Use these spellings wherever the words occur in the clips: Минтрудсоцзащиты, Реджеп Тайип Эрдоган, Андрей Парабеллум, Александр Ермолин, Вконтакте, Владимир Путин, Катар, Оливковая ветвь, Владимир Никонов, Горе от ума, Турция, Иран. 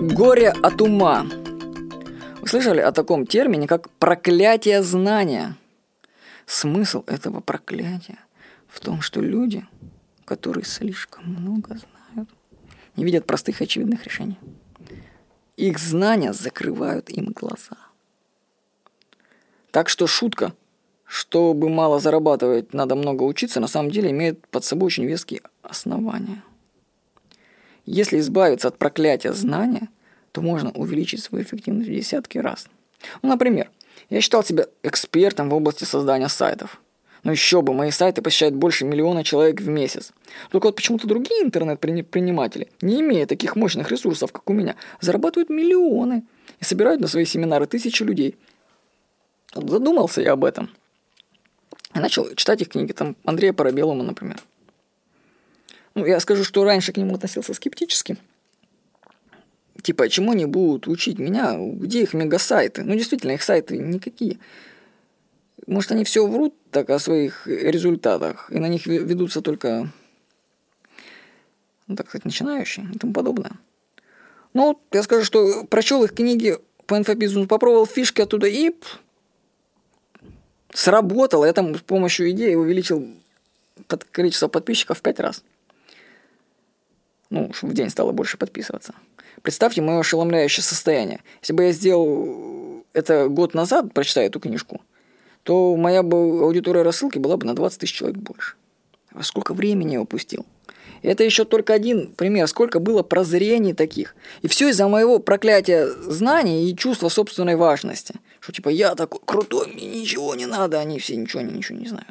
Горе от ума. Вы слышали о таком термине, как проклятие знания? Смысл этого проклятия в том, что люди, которые слишком много знают, не видят простых и очевидных решений. Их знания закрывают им глаза. Так что шутка, чтобы мало зарабатывать, надо много учиться, на самом деле имеет под собой очень веские основания. Если избавиться от проклятия знания, то можно увеличить свою эффективность в десятки раз. Ну, например, я считал себя экспертом в области создания сайтов. Но еще бы, мои сайты посещают больше миллиона человек в месяц. Только вот почему-то другие интернет-предприниматели, не имея таких мощных ресурсов, как у меня, зарабатывают миллионы и собирают на свои семинары тысячи людей. Задумался я об этом. Я начал читать их книги, там Андрея Парабеллума, например. Ну, я скажу, что раньше к нему относился скептически. Типа, чему они будут учить меня? Где их мегасайты? Ну, действительно, их сайты никакие. Может, они все врут так о своих результатах, и на них ведутся только, ну, так сказать, начинающие и тому подобное. Ну, я скажу, что прочел их книги по инфобизнесу, попробовал фишки оттуда и сработало. Я там с помощью идеи увеличил количество подписчиков в 5 раз. Ну, чтобы в день стало больше подписываться. Представьте мое ошеломляющее состояние. Если бы я сделал это год назад, прочитая эту книжку, то моя бы аудитория рассылки была бы на 20 тысяч человек больше. А сколько времени я упустил? И это еще только один пример, сколько было прозрений таких. И все из-за моего проклятия знаний и чувства собственной важности. Что типа я такой крутой, мне ничего не надо, они все ничего не знают.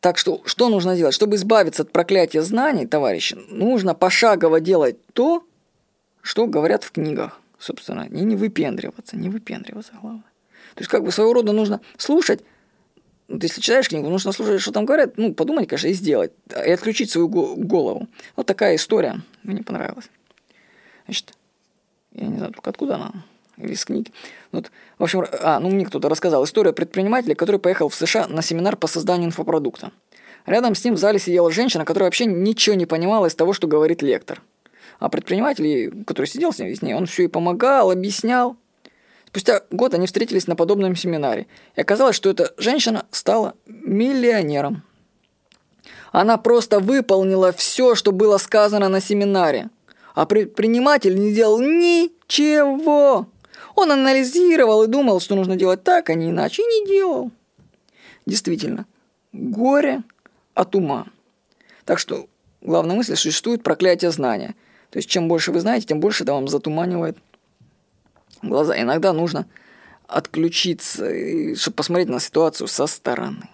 Так что нужно делать? Чтобы избавиться от проклятия знаний, товарищи, нужно пошагово делать то, что говорят в книгах, собственно, и не выпендриваться, главное. То есть, как бы своего рода нужно слушать, вот если читаешь книгу, нужно слушать, что там говорят, ну, подумать, конечно, и сделать, и отключить свою голову. Вот такая история мне понравилась. Значит, я не знаю только откуда она, или из книги. Вот, в общем, мне кто-то рассказал историю предпринимателя, который поехал в США на семинар по созданию инфопродукта. Рядом с ним в зале сидела женщина, которая вообще ничего не понимала из того, что говорит лектор. А предприниматель, который сидел с ней, он все и помогал, объяснял. Спустя год они встретились на подобном семинаре. И оказалось, что эта женщина стала миллионером. Она просто выполнила все, что было сказано на семинаре. А предприниматель не делал ничего. Он анализировал и думал, что нужно делать так, а не иначе, и не делал. Действительно, горе от ума. Так что главная мысль – существует проклятие знания. То есть, чем больше вы знаете, тем больше это вам затуманивает глаза. Иногда нужно отключиться, чтобы посмотреть на ситуацию со стороны.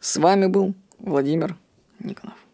С вами был Владимир Никонов.